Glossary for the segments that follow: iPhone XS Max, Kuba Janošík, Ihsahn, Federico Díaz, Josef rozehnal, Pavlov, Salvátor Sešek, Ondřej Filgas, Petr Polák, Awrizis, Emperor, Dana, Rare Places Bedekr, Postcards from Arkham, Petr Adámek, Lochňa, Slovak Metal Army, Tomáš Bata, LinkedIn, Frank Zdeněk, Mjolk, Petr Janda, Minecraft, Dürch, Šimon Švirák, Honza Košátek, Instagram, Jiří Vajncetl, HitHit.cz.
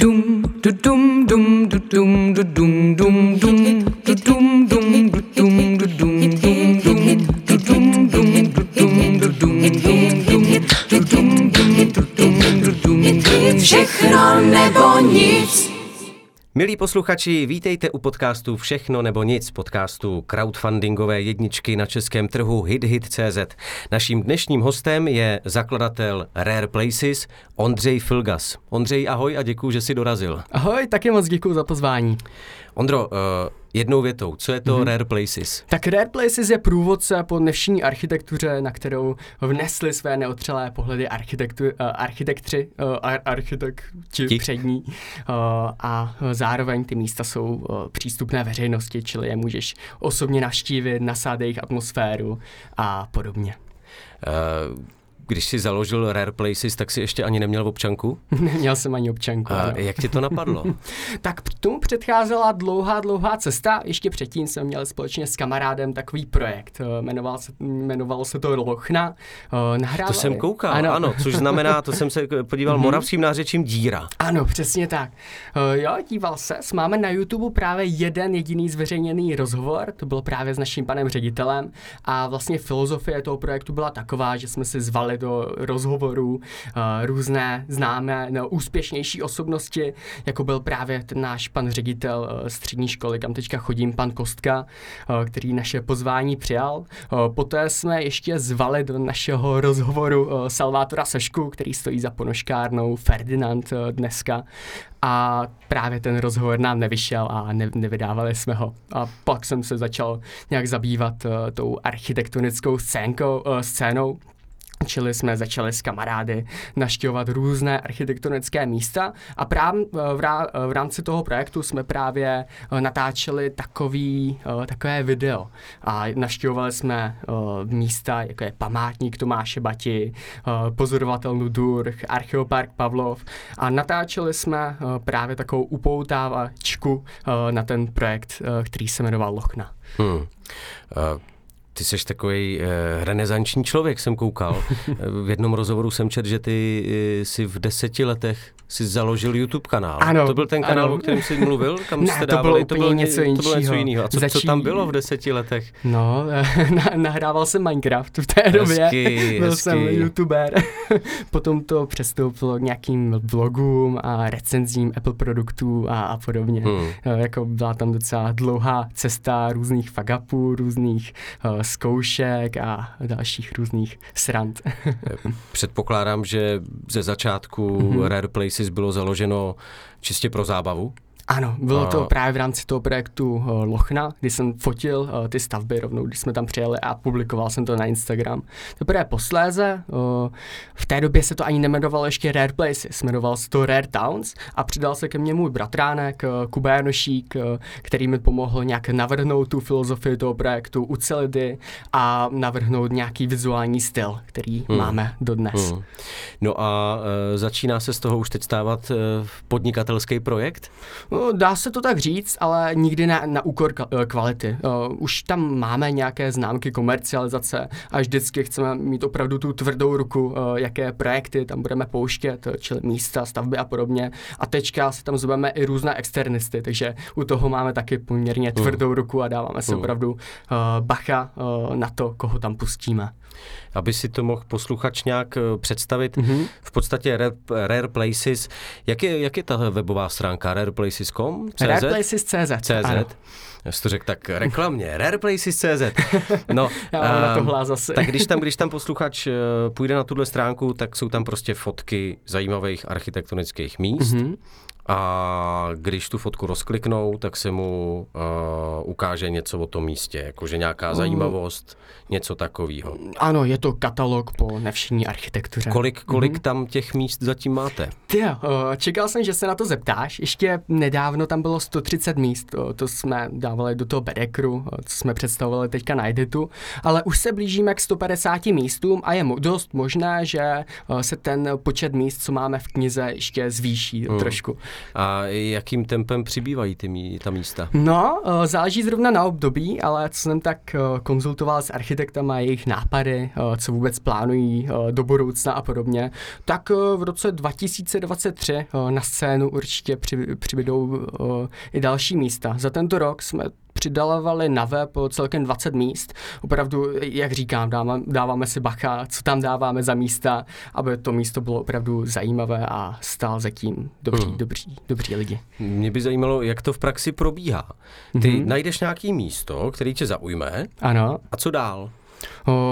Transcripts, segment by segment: Dum du dum dum du dum du dum dum dum du dum dum du dum du dum dum dum du dum dum du dum du dum dum dum. Všechno nebo nic. Milí posluchači, vítejte u podcastu Všechno nebo nic, podcastu crowdfundingové jedničky na českém trhu HitHit.cz. Naším dnešním hostem je zakladatel Rare Places Ondřej Filgas. Ondřej, ahoj a děkuju, že jsi dorazil. Ahoj, taky moc děkuju za pozvání. Ondro, jednou větou, co je to Rare Places? Tak Rare Places je průvodce po dnešní architektuře, na kterou vnesli své neotřelé pohledy architekti přední. A zároveň ty místa jsou přístupné veřejnosti, čili je můžeš osobně navštívit, nasát jejich atmosféru a podobně. Když jsi založil Rare Places, tak si ještě ani neměl občanku? Neměl jsem ani občanku. A jak ti to napadlo? Tak tomu předcházela dlouhá cesta. Ještě předtím jsem měl společně s kamarádem takový projekt. Jmenovalo se to Lochňa. To jsem koukal, ano, což znamená, to jsem se podíval moravským nářečím díra. Ano, přesně tak. Jo, díval ses. Máme na YouTube právě jeden jediný zveřejněný rozhovor, to bylo právě s naším panem ředitelem a vlastně filozofie toho projektu byla taková, že jsme si zvali do rozhovorů různé známé úspěšnější osobnosti, jako byl právě ten náš pan ředitel střední školy, kam teďka chodím, pan Kostka, který naše pozvání přijal. Poté jsme ještě zvali do našeho rozhovoru Salvátora Sešku, který stojí za ponožkárnou Ferdinand dneska. A právě ten rozhovor nám nevyšel a nevydávali jsme ho. A pak jsem se začal nějak zabývat tou architektonickou scénou. Čili jsme začali s kamarády navštěvovat různé architektonické místa a právě v rámci toho projektu jsme právě natáčeli takové video. A navštěvovali jsme místa, jako je památník Tomáše Bati, pozorovatelnu Dürch, archeopark Pavlov a natáčeli jsme právě takovou upoutávačku na ten projekt, který se jmenoval Lochňa. Ty seš takový renesanční člověk, jsem koukal. V jednom rozhovoru jsem četl, že ty si v 10 letech si založil YouTube kanál. Ano, to byl ten kanál, o kterém jsi mluvil? Kam jste dávali? To bylo něco jiného. A co tam bylo v 10 letech? No, nahrával jsem Minecraft v té době. Byl jsem youtuber. Potom to přestoupilo k nějakým vlogům a recenzím Apple produktů a podobně. Jako byla tam docela dlouhá cesta různých fagapů, různých zkoušek a dalších různých srand. Předpokládám, že ze začátku Rare Places bylo založeno čistě pro zábavu. Ano, bylo to právě v rámci toho projektu Lochňa, kdy jsem fotil ty stavby rovnou, když jsme tam přijeli a publikoval jsem to na Instagram. Teprve posléze, v té době se to ani nejmenovalo ještě Rare Places, jmenoval se to Rare Towns a přidal se ke mně můj bratránek Kuba Janošík, který mi pomohl nějak navrhnout tu filozofii toho projektu, ucelit ji a navrhnout nějaký vizuální styl, který máme dodnes. No a začíná se z toho už teď stávat podnikatelský projekt? Dá se to tak říct, ale nikdy na úkor kvality. Už tam máme nějaké známky komercializace a vždycky chceme mít opravdu tu tvrdou ruku, jaké projekty tam budeme pouštět, čili místa, stavby a podobně. A teďka si tam zveme i různé externisty, takže u toho máme taky poměrně tvrdou ruku a dáváme si opravdu bacha na to, koho tam pustíme. Aby si to mohl posluchač nějak představit, v podstatě Rare Places, jak je ta webová stránka rareplaces.com.cz? Rareplaces.cz, ano. Jsi to řekl tak reklamně, rareplaces.cz. No, tak když tam posluchač půjde na tuhle stránku, tak jsou tam prostě fotky zajímavých architektonických míst. A když tu fotku rozkliknou, tak se mu ukáže něco o tom místě, jakože nějaká zajímavost, něco takového. Ano, je to katalog po nevšední architektuře. Kolik tam těch míst zatím máte? Čekal jsem, že se na to zeptáš. Ještě nedávno tam bylo 130 míst, to jsme dávali do toho Bedekru, co jsme představovali teďka na editu, ale už se blížíme k 150 místům a je dost možné, že se ten počet míst, co máme v knize, ještě zvýší trošku. A jakým tempem přibývají ta místa? No, záleží zrovna na období, ale co jsem tak konzultoval s architektama, jejich nápady, co vůbec plánují do budoucna a podobně, tak v roce 2023 na scénu určitě přibydou i další místa. Za tento rok jsme přidalovali na web celkem 20 míst. Opravdu, jak říkám, dáváme si bacha, co tam dáváme za místa, aby to místo bylo opravdu zajímavé a stál zatím dobrý lidi. Mě by zajímalo, jak to v praxi probíhá. Ty najdeš nějaký místo, který tě zaujme. Ano. A co dál?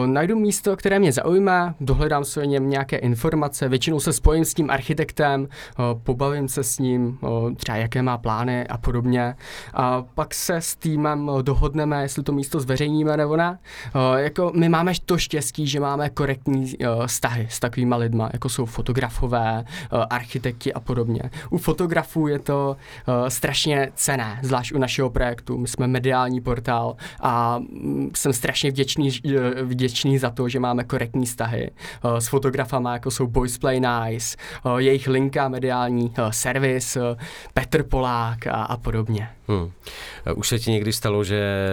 Najdu místo, které mě zaujme, dohledám se o něm nějaké informace, většinou se spojím s tím architektem, pobavím se s ním, třeba jaké má plány a podobně. A pak se s týmem dohodneme, jestli to místo zveřejníme nebo ne. Jako my máme to štěstí, že máme korektní vztahy s takovýma lidma, jako jsou fotografové, architekti a podobně. U fotografů je to strašně cenné, zvlášť u našeho projektu. My jsme mediální portál a jsem strašně vděčný za to, že máme korektní vztahy s fotografama, jako jsou Boys Play Nice, jejich linka, mediální servis, Petr Polák a podobně. Už se ti někdy stalo, že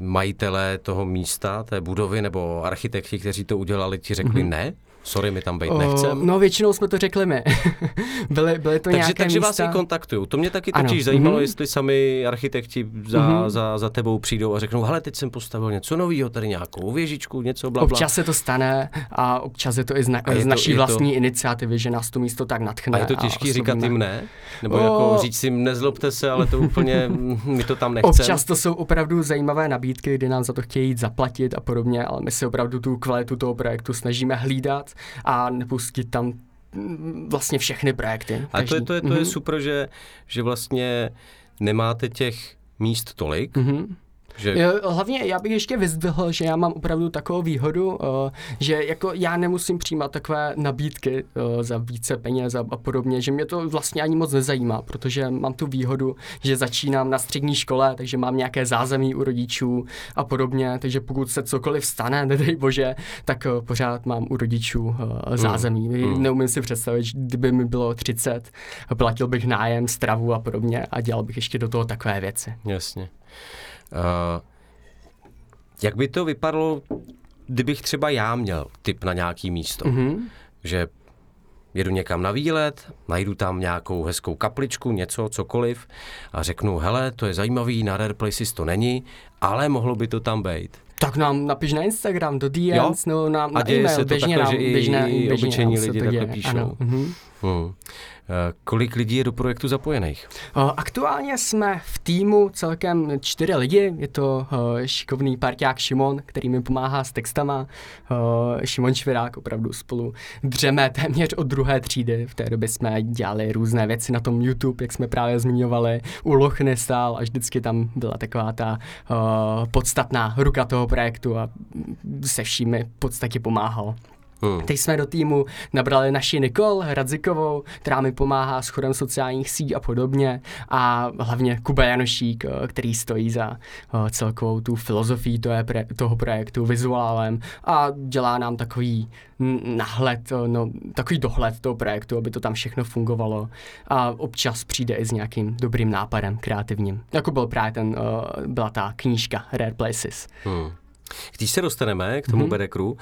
majitelé toho místa, té budovy nebo architekti, kteří to udělali, ti řekli ne? Sorry, my tam být nechcem. No, většinou jsme to řekli my. Byly to nějaké místa. Takže vás i kontaktují. To mě taky totiž zajímalo, jestli sami architekti za tebou přijdou a řeknou, hele, teď jsem postavil něco novýho, tady nějakou věžičku, něco bla, bla. Občas se to stane a občas je to i z naší vlastní iniciativy, že nás to místo tak nadchne. A je to těžké říkat jim ne? Nebo jako říct si, nezlobte se, ale to úplně, my to tam nechceme. Občas to jsou opravdu zajímavé nabídky, kdy nám za to chtějí jít zaplatit a podobně, ale my se opravdu tu kvalitu toho projektu snažíme hlídat a nepustit tam vlastně všechny projekty. A to je super, že vlastně nemáte těch míst tolik, že... Hlavně já bych ještě vyzdvihl, že já mám opravdu takovou výhodu, že jako já nemusím přijímat takové nabídky za více peněz a podobně, že mě to vlastně ani moc nezajímá, protože mám tu výhodu, že začínám na střední škole, takže mám nějaké zázemí u rodičů a podobně, takže pokud se cokoliv stane, nedej bože, tak pořád mám u rodičů zázemí. Neumím si představit, že kdyby mi bylo 30, platil bych nájem, stravu a podobně a dělal bych ještě do toho takové věci. Jasně. Jak by to vypadalo, kdybych třeba já měl tip na nějaký místo, že jedu někam na výlet, najdu tam nějakou hezkou kapličku, něco, cokoliv a řeknu, hele, to je zajímavý, na Rare Places to není, ale mohlo by to tam být. Tak nám napiš na Instagram, do DMs, nebo nám na e-mail, běžně nám, i obyčejní lidi takhle píšou. Kolik lidí je do projektu zapojených? Aktuálně jsme v týmu celkem 4 lidi. Je to šikovný parťák Šimon, který mi pomáhá s textama. Šimon Švirák, opravdu spolu dřeme téměř od 2. třídy. V té době jsme dělali různé věci na tom YouTube, jak jsme právě zmiňovali. U Lochny stál a vždycky tam byla taková ta podstatná ruka toho projektu a se všími v podstatě pomáhal. Teď jsme do týmu nabrali naši Nikol Radzikovou, která mi pomáhá s chodem sociálních sítí a podobně a hlavně Kuba Janošík, který stojí za celkovou tu filozofii toho projektu, vizuálem a dělá nám takový náhled, takový dohled toho projektu, aby to tam všechno fungovalo a občas přijde i s nějakým dobrým nápadem, kreativním. Jako byl právě byla ta knížka Rare Places. Když se dostaneme k tomu Bedekru,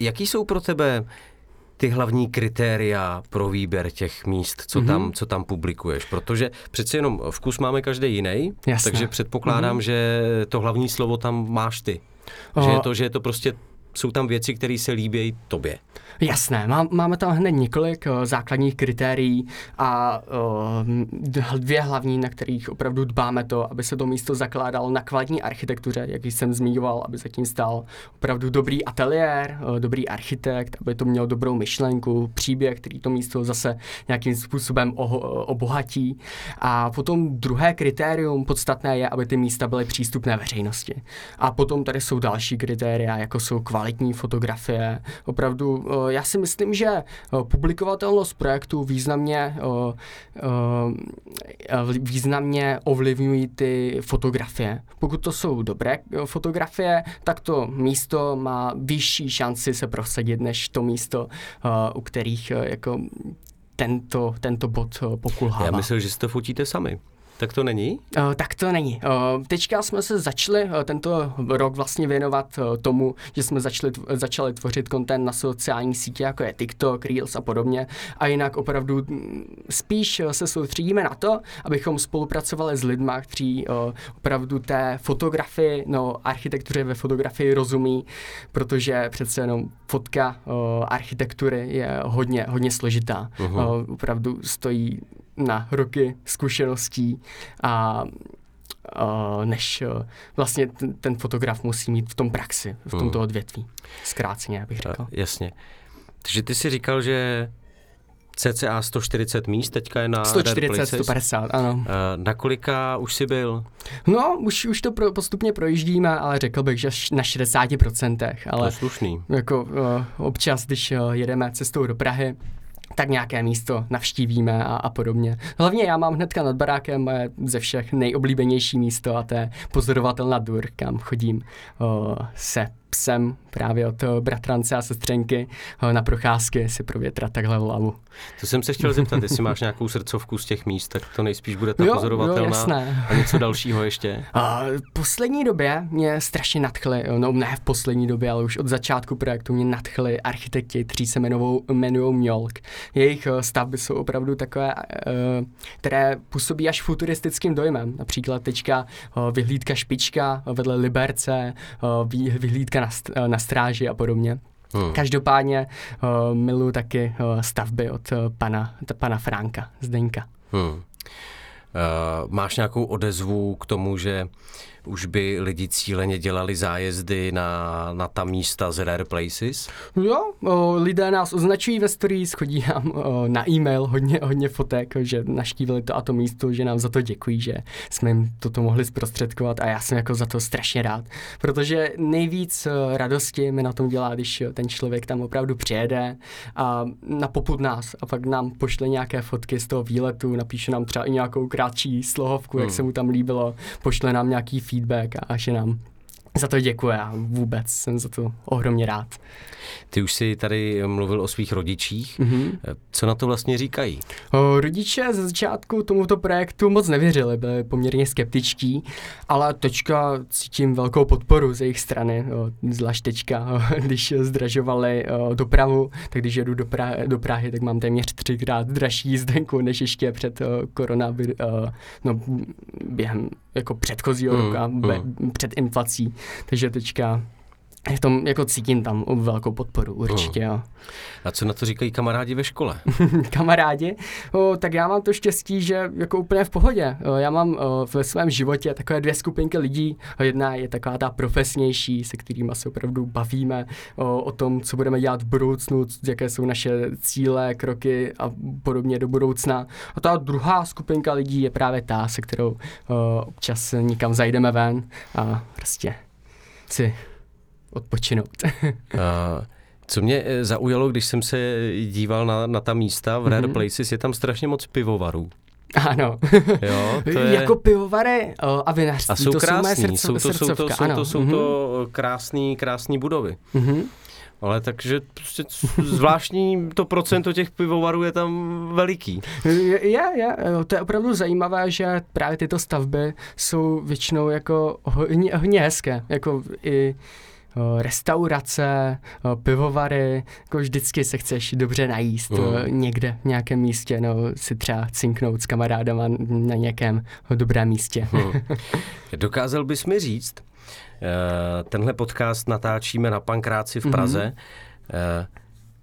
jaký jsou pro tebe ty hlavní kritéria pro výběr těch míst, co tam publikuješ? Protože přeci jenom vkus máme každý jiný, takže předpokládám, že to hlavní slovo tam máš ty. Že je to prostě... Jsou tam věci, které se líbí tobě. Jasné, máme tam hned několik základních kritérií a 2 hlavní, na kterých opravdu dbáme to, aby se to místo zakládalo na kvalitní architektuře, jak jsem zmiňoval, aby zatím stál opravdu dobrý ateliér, dobrý architekt, aby to mělo dobrou myšlenku, příběh, který to místo zase nějakým způsobem obohatí. A potom druhé kritérium podstatné je, aby ty místa byly přístupné veřejnosti. A potom tady jsou další kritéria, jako jsou kvalitní fotografie. Opravdu, já si myslím, že publikovatelnost projektu významně ovlivňují ty fotografie. Pokud to jsou dobré fotografie, tak to místo má vyšší šanci se prosadit, než to místo, u kterých jako tento bod pokulhává. Já myslím, že si to fotíte sami. Tak to není? Tak to není. Teďka jsme se začali tento rok vlastně věnovat tomu, že jsme začali tvořit content na sociální sítě, jako je TikTok, Reels a podobně. A jinak opravdu spíš se soustředíme na to, abychom spolupracovali s lidmi, kteří opravdu té fotografii, architektuře ve fotografii rozumí, protože přece jenom fotka architektury je hodně, hodně složitá. Uh-huh. Opravdu stojí na roky zkušeností a než vlastně ten fotograf musí mít v tom praxi, v tomto odvětví. Zkráceně, bych řekl. Jasně. Takže ty si říkal, že cca 140 míst teďka je na 140, 150, ano. Na kolika už jsi byl? No, už to postupně projíždíme, ale řekl bych, že na 60%. Ale to je slušný. Jako občas, když jedeme cestou do Prahy, tak nějaké místo navštívíme a podobně. Hlavně já mám hnedka nad barákem ze všech nejoblíbenější místo a to je pozorovatelna Dürch, kam chodím se psem právě od bratrance a sestřenky na procházky si provětrat takhle hlavu. To jsem se chtěl zeptat, jestli máš nějakou srdcovku z těch míst, tak to nejspíš bude ta pozorovatelná a něco dalšího ještě. V poslední době mě strašně nadchly, ne v poslední době, ale už od začátku projektu mě nadchly architekti, kteří se jmenují Mjolk. Jejich stavby jsou opravdu takové, které působí až futuristickým dojmem. Například teďka vyhlídka Špička vedle Liberce, vyhlídka na Stráži a podobně. Každopádně miluji taky stavby od pana Franka Zdeňka. Máš nějakou odezvu k tomu, že už by lidi cíleně dělali zájezdy na ta místa z Rare Places? Jo, lidé nás označují ve stories, chodí nám na e-mail hodně fotek, že navštívili to a to místo, že nám za to děkují, že jsme jim toto mohli zprostředkovat a já jsem jako za to strašně rád, protože nejvíc radosti mi na tom dělá, když ten člověk tam opravdu přijede a na popud nás a pak nám pošle nějaké fotky z toho výletu, napíše nám třeba i nějakou krátší slohovku, jak se mu tam líbilo, pošle nám nějaký feedback a že nám za to děkuji a vůbec jsem za to ohromně rád. Ty už jsi tady mluvil o svých rodičích. Mm-hmm. Co na to vlastně říkají? Rodiče ze začátku tomuto projektu moc nevěřili, byli poměrně skeptičtí, ale teďka cítím velkou podporu z jejich strany. Zvlášť teďka, když zdražovali dopravu, tak když jedu do Prahy, tak mám téměř 3x dražší jízdenku, než ještě před během jako předchozího roka, před inflací. Takže teďka jako cítím tam velkou podporu určitě. Jo. A co na to říkají kamarádi ve škole? Kamarádi? Tak já mám to štěstí, že jako úplně v pohodě. Já mám ve svém životě takové dvě skupinky lidí. Jedna je taková ta profesnější, se kterými se opravdu bavíme o tom, co budeme dělat v budoucnu, jaké jsou naše cíle, kroky a podobně do budoucna. A ta druhá skupinka lidí je právě ta, se kterou občas nikam zajdeme ven a prostě si odpočinout. Co mě zaujalo, když jsem se díval na ta místa v Rare Places, je tam strašně moc pivovarů. Ano. Jo, to je... Jako pivovary a vinařství. A jsou to krásný, jsou to krásný budovy. Mm-hmm. Ale takže prostě zvláštní to procento těch pivovarů je tam veliký. Je. To je opravdu zajímavé, že právě tyto stavby jsou většinou jako hodně hezké. Jako i restaurace, pivovary, jako vždycky se chceš dobře najíst někde, v nějakém místě, si třeba cinknout s kamarádama na nějakém dobrém místě. Dokázal bys mi říct, tenhle podcast natáčíme na Pankráci v Praze,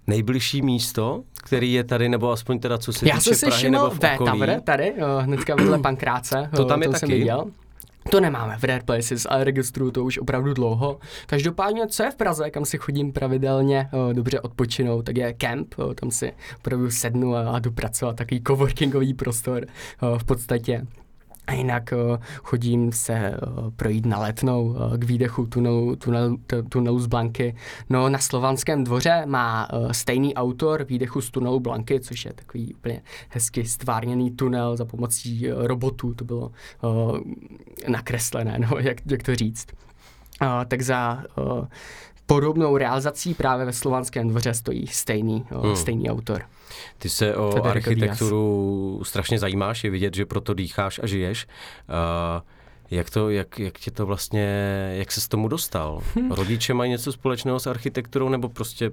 nejbližší místo, který je tady, nebo aspoň teda, co se týče Prahy nebo v okolí. Já jsem si všiml tady, hnedka vedle Pankráce, to tam je taky. To nemáme v Rare Places, ale registruju to už opravdu dlouho. Každopádně, co je v Praze, kam si chodím pravidelně dobře odpočinou, tak je kemp, tam si opravdu sednu a dopracovat takový coworkingový prostor v podstatě. A jinak chodím se projít na Letnou k výdechu tunelu z Blanky. Na Slovanském dvoře má stejný autor výdechu z tunelu Blanky, což je takový úplně hezky stvárněný tunel za pomocí robotů. To bylo nakreslené, jak to říct. Tak za podobnou realizací právě ve Slovanském dvoře stojí stejný autor. Ty se o Federico architekturu Díaz. Strašně zajímáš, je vidět, že proto dýcháš a žiješ. Jak tě to vlastně, jak ses tomu dostal? Rodiče mají něco společného s architekturou, nebo prostě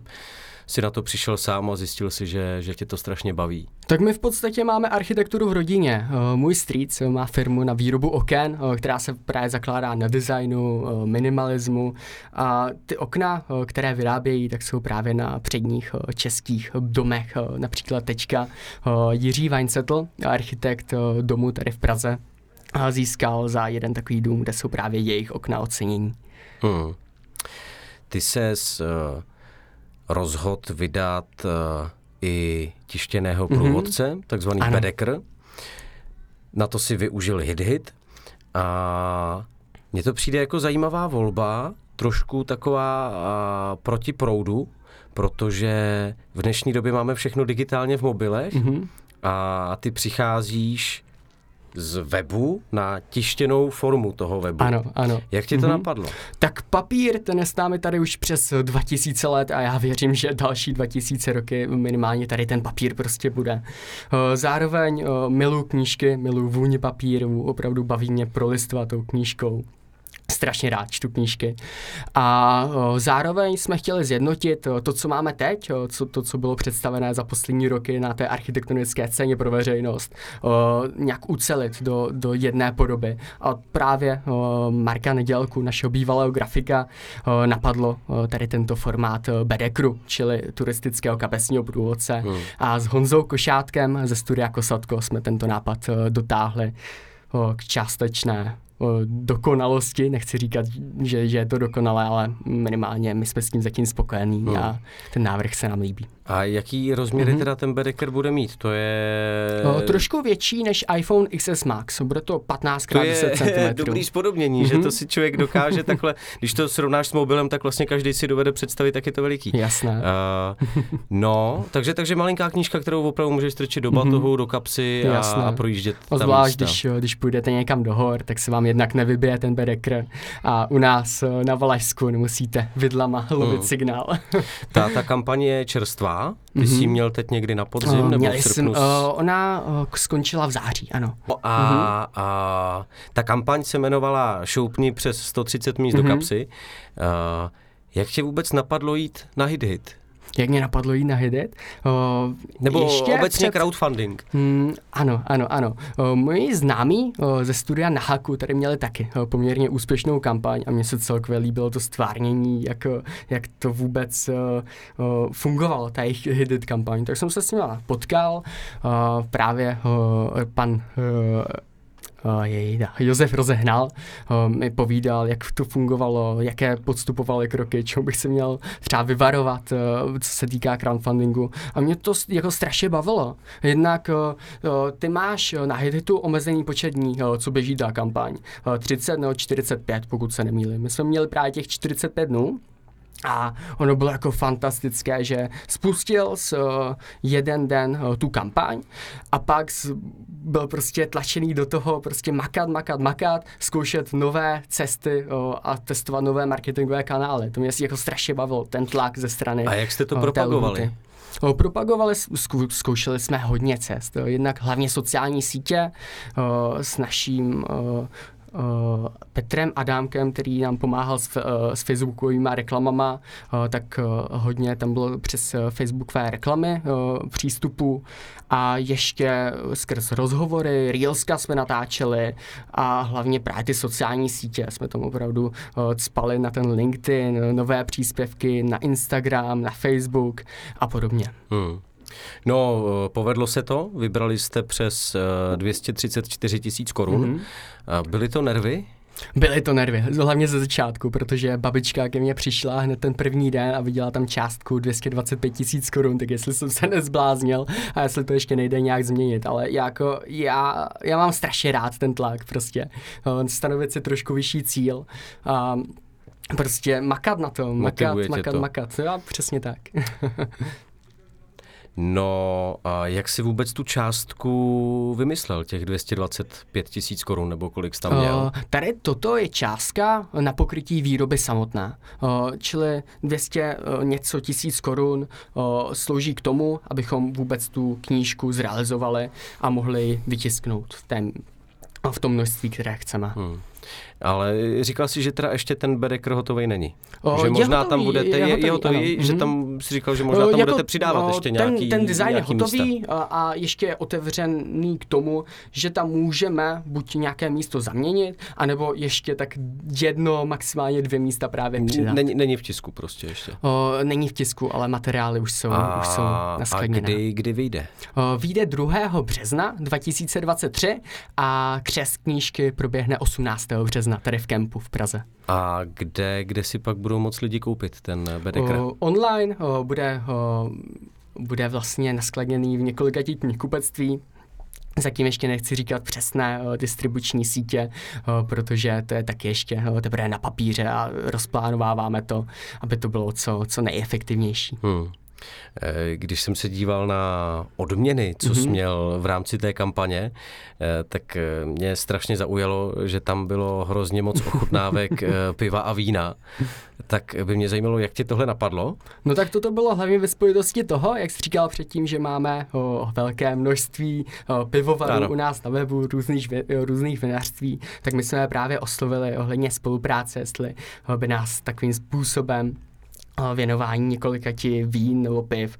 si na to přišel sám a zjistil si, že tě to strašně baví? Tak my v podstatě máme architekturu v rodině. Můj strýc má firmu na výrobu oken, která se právě zakládá na designu, minimalismu. A ty okna, které vyrábějí, tak jsou právě na předních českých domech. Například teďka Jiří Vajncetl, architekt domu tady v Praze, získal za jeden takový dům, kde jsou právě jejich okna ocenění. Ty ses rozhod vydat i tištěného průvodce, takzvaný Bedekr. Na to si využil HitHit. A mně to přijde jako zajímavá volba, trošku taková proti proudu, protože v dnešní době máme všechno digitálně v mobilech a ty přicházíš z webu na tištěnou formu toho webu. Ano. Jak ti to napadlo? Tak papír, ten je s námi tady už přes 2000 let a já věřím, že další 2000 roky minimálně tady ten papír prostě bude. Zároveň miluji knížky, miluji vůni papíru, opravdu baví mě prolistovat tou knížkou. Strašně rád čtu knížky. A zároveň jsme chtěli zjednotit to, co máme teď, co bylo představené za poslední roky na té architektonické scéně pro veřejnost, nějak ucelit do jedné podoby. A právě Marka Nedělku, našeho bývalého grafika, napadlo tady tento formát Bedekru, čili turistického kapesního průvodce. A s Honzou Košátkem ze studia Kosatko jsme tento nápad dotáhli k částečné dokonalosti, nechci říkat, že je to dokonalé, ale minimálně my jsme s tím zatím spokojení a ten návrh se nám líbí. A jaký rozměry teda ten Bedekr bude mít? To je... trošku větší než iPhone XS Max, bude to 15x10 cm. To je dobrý spodobnění, že to si člověk dokáže takhle, když to srovnáš s mobilem, tak vlastně každý si dovede představit, tak je to veliký. Jasné. Takže malinká knížka, kterou opravdu můžeš strčit do batohu, do kapsy a projíždět tam místa. Zvlášť, když půjdete někam do hor, tak se vám jednak nevybije ten Bedekr a u nás na Valašsku nemusíte vidlama lovit signál. Ta kampaně je čerstvá, ty jsi měl teď někdy na podzim nebo v srpnu? Ona skončila v září, ano. A ta kampaň se jmenovala Šoupni přes 130 míst do kapsy. Jak tě vůbec napadlo jít na HitHit? Jak mě napadlo jít na HitHit? Nebo obecně crowdfunding. Ano. Moji známí ze studia na Haku tady měli taky poměrně úspěšnou kampaň a mně se celkově líbilo to stvárnění, jak to vůbec fungovalo, ta jejich HitHit kampaň. Tak jsem se s nimi potkal, právě pan... Josef rozehnal, mi povídal, jak to fungovalo, jaké podstupovaly kroky, čemu bych se měl třeba vyvarovat, co se týká crowdfundingu. A mě to jako strašně bavilo. Jednak ty máš na HitHitu omezený počet dní, co běží ta kampaň. 30 nebo 45, pokud se nemýlím. My jsme měli právě těch 45 dnů. A ono bylo jako fantastické, že spustil jeden den tu kampaň a pak byl prostě tlačený do toho prostě makat, zkoušet nové cesty a testovat nové marketingové kanály. To mě si jako strašně bavilo, ten tlak ze strany. A jak jste to propagovali? Zkoušeli jsme hodně cest. Jednak hlavně sociální sítě s naším... Petrem Adámkem, který nám pomáhal s facebookovými reklamama, tak hodně tam bylo přes facebookové reklamy přístupu a ještě skrz rozhovory, reelska jsme natáčeli a hlavně právě ty sociální sítě. Jsme tam opravdu cpali na ten LinkedIn, nové příspěvky na Instagram, na Facebook a podobně. No, povedlo se to, vybrali jste přes 234 000 korun. Byly to nervy? Byly to nervy, hlavně ze začátku, protože babička ke mně přišla hned ten první den a viděla tam částku 225 000 korun, tak jestli jsem se nezbláznil a jestli to ještě nejde nějak změnit, ale jako já mám strašně rád ten tlak prostě, stanovit si trošku vyšší cíl a prostě makat na tom, makat. Já přesně tak. No a jak si vůbec tu částku vymyslel, těch 225 000 korun, nebo kolik tam měl? Tady toto je částka na pokrytí výroby samotná, čili 200 něco tisíc korun slouží k tomu, abychom vůbec tu knížku zrealizovali a mohli vytisknout v tom množství, které chceme. Ale říkal jsi, že teda ještě ten Bedekr hotovej není. Že možná hotový, tam budete, je hotový, že tam si říkal, že možná tam budete přidávat ještě nějaký. Ten design je hotový místa. A ještě je otevřený k tomu, že tam můžeme buď nějaké místo zaměnit, anebo ještě tak jedno, maximálně dvě místa právě přidat. Není v tisku prostě ještě. Není v tisku, ale materiály už jsou naskladněné. A kdy vyjde? Vyjde 2. března 2023 a křest knížky proběhne 18. března, tady v kempu v Praze. A kde si pak budou moc lidi koupit ten Bedekr? Online bude vlastně naskladněný v několika těch knihkupectví. Zatím ještě nechci říkat přesné distribuční sítě, protože to je taky ještě teprve na papíře a rozplánováváme to, aby to bylo co nejefektivnější. Když jsem se díval na odměny, co jsi měl v rámci té kampaně, tak mě strašně zaujalo, že tam bylo hrozně moc ochutnávek piva a vína. Tak by mě zajímalo, jak tě tohle napadlo? No tak toto bylo hlavně ve spojitosti toho, jak jsi říkal předtím, že máme velké množství pivovarů u nás na webu, různých vinařství, tak my jsme právě oslovili ohledně spolupráce, jestli by nás takovým způsobem věnování několika ti vín nebo piv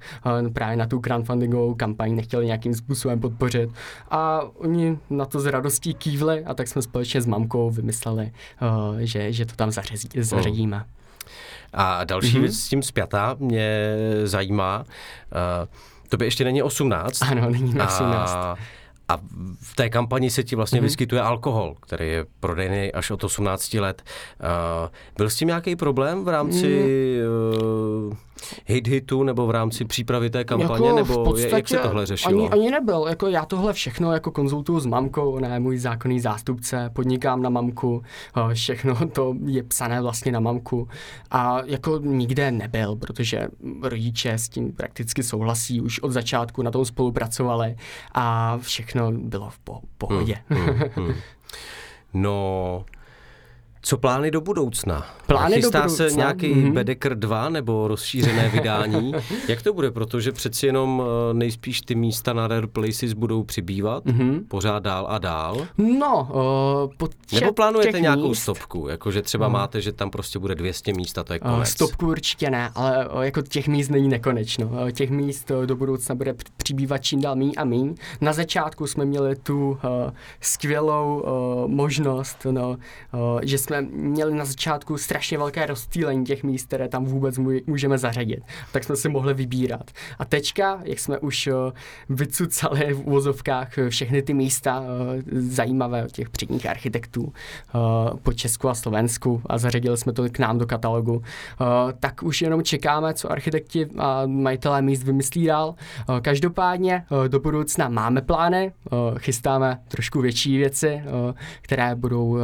právě na tu crowdfundingovou kampaň nechtěli nějakým způsobem podpořit. A oni na to s radostí kývli a tak jsme společně s mamkou vymysleli, že to tam zařadíme. A další věc s tím spjatá mě zajímá. Tobě ještě není 18. Ano, není 18. A v té kampani se ti vlastně vyskytuje alkohol, který je prodejný až od 18 let. Byl s tím nějaký problém v rámci HitHitu nebo v rámci přípravy té kampaně, jako nebo jak se tohle řešilo? Ani nebyl. Jako já tohle všechno jako konzultuju s mamkou, ona je můj zákonný zástupce, podnikám na mamku, všechno to je psané vlastně na mamku. A jako nikde nebyl, protože rodiče s tím prakticky souhlasí, už od začátku na tom spolupracovali a všechno bylo v pohodě. No... Co plány do budoucna? Chystá se nějaký Bedekr 2 nebo rozšířené vydání? Jak to bude? Protože přeci jenom nejspíš ty místa na Rare Places budou přibývat pořád dál a dál. No, nebo plánujete nějakou stopku? Jakože třeba máte, že tam prostě bude 200 míst a to je konec. Stopku určitě ne, ale jako těch míst není nekonečno. Těch míst do budoucna bude přibývat čím dál míň a míň. Na začátku jsme měli tu skvělou možnost, že jsme měli na začátku strašně velké rozstýlení těch míst, které tam vůbec můžeme zařadit. Tak jsme si mohli vybírat. A teďka, jak jsme už vycucali v uvozovkách všechny ty místa zajímavé od těch předních architektů po Česku a Slovensku a zařadili jsme to k nám do katalogu, tak už jenom čekáme, co architekti a majitelé míst vymyslí dál. Každopádně do budoucna máme plány, chystáme trošku větší věci, které budou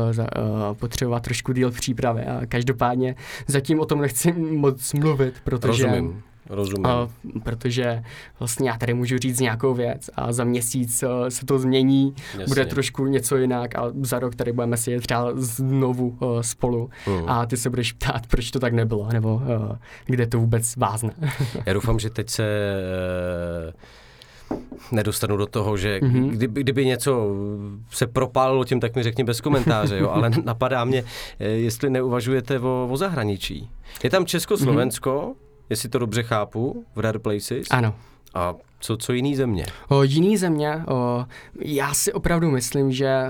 potřebovat trošku díl přípravy a každopádně zatím o tom nechci moc mluvit, protože... Rozumím. Protože vlastně já tady můžu říct nějakou věc a za měsíc se to změní, bude trošku něco jinak a za rok tady budeme sedět třeba znovu spolu a ty se budeš ptát, proč to tak nebylo, nebo kde to vůbec vázne. Já doufám, že teď se... nedostanu do toho, že kdyby něco se propálilo tím, tak mi řekni bez komentáře, jo? Ale napadá mě, jestli neuvažujete o zahraničí. Je tam Česko-Slovensko, jestli to dobře chápu, v Rare Places. Ano. A co jiný země? Jiný země, já si opravdu myslím, že...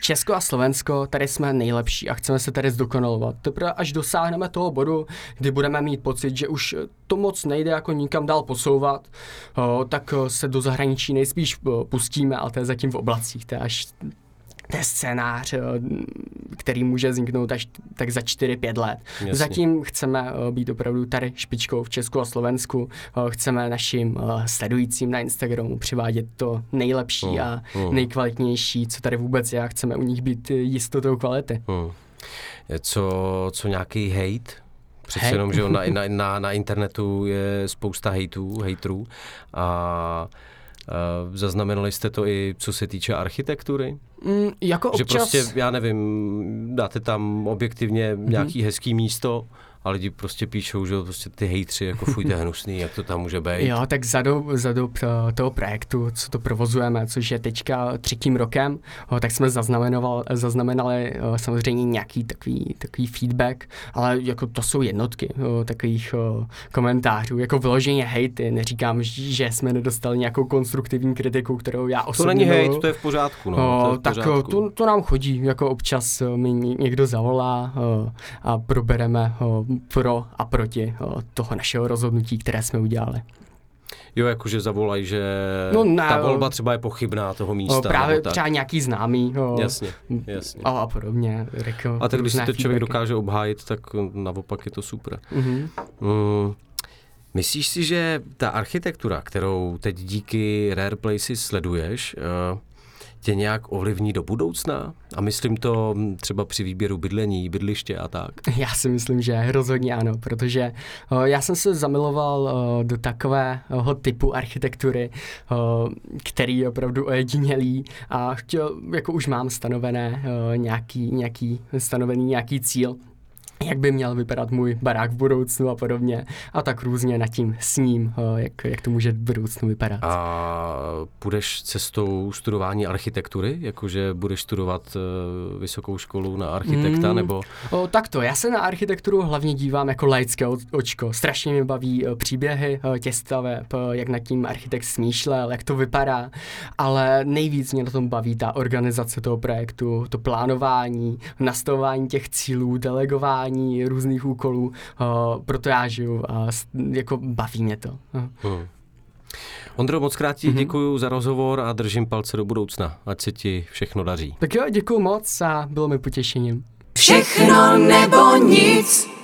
Česko a Slovensko, tady jsme nejlepší a chceme se tady zdokonalovat. Teprve až dosáhneme toho bodu, kdy budeme mít pocit, že už to moc nejde jako nikam dál posouvat, tak se do zahraničí nejspíš pustíme, ale to je zatím v oblacích, to je až... To je scénář, který může vzniknout až tak za 4-5 let. Jasně. Zatím chceme být opravdu tady špičkou v Česku a Slovensku. Chceme našim sledujícím na Instagramu přivádět to nejlepší a nejkvalitnější, co tady vůbec je. Chceme u nich být jistotou kvality. Co nějaký hejt? Přece jenom, že na internetu je spousta hejtrů a zaznamenali jste to i co se týče architektury? Jako občas. Že prostě, já nevím, dáte tam objektivně nějaký hezký místo a lidi prostě píšou, že prostě ty hejtři, jako fuj, to je hnusný, jak to tam může být. Jo, tak za dob toho projektu, co to provozujeme, což je teďka 3. rokem, tak jsme zaznamenali samozřejmě nějaký takový feedback, ale jako to jsou jednotky takových komentářů, jako vyloženě hejty, neříkám, že jsme nedostali nějakou konstruktivní kritiku, kterou já osobně... To není hejt, to je v pořádku, tak to nám chodí, jako občas mi někdo zavolá a probereme pro a proti toho našeho rozhodnutí, které jsme udělali. Jo, jakože zavolají, že ta volba třeba je pochybná toho místa. Právě třeba nějaký známý. Jasně. A podobně. A tak když si to člověk dokáže obhájit, tak naopak je to super. Mm-hmm. Myslíš si, že ta architektura, kterou teď díky Rare Places sleduješ, tě nějak ovlivní do budoucna? A myslím to třeba při výběru bydlení, bydliště a tak. Já si myslím, že rozhodně ano, protože já jsem se zamiloval do takového typu architektury, který je opravdu ojedinělý a chtěl, jako už mám stanovené nějaký cíl, jak by měl vypadat můj barák v budoucnu a podobně. A tak různě nad tím sním, jak to může v budoucnu vypadat. A půjdeš cestou studování architektury? Jakože budeš studovat vysokou školu na architekta? Nebo... Takto, já se na architekturu hlavně dívám jako laické očko. Strašně mě baví příběhy těch staveb, jak nad tím architekt smýšlel, jak to vypadá. Ale nejvíc mě na tom baví ta organizace toho projektu, to plánování, nastavování těch cílů, delegování, různých úkolů, proto já žiju a jako baví mě to. Ondro, moc krát ti děkuju za rozhovor a držím palce do budoucna, ať se ti všechno daří. Tak jo, děkuju moc a bylo mi potěšením. Všechno nebo nic.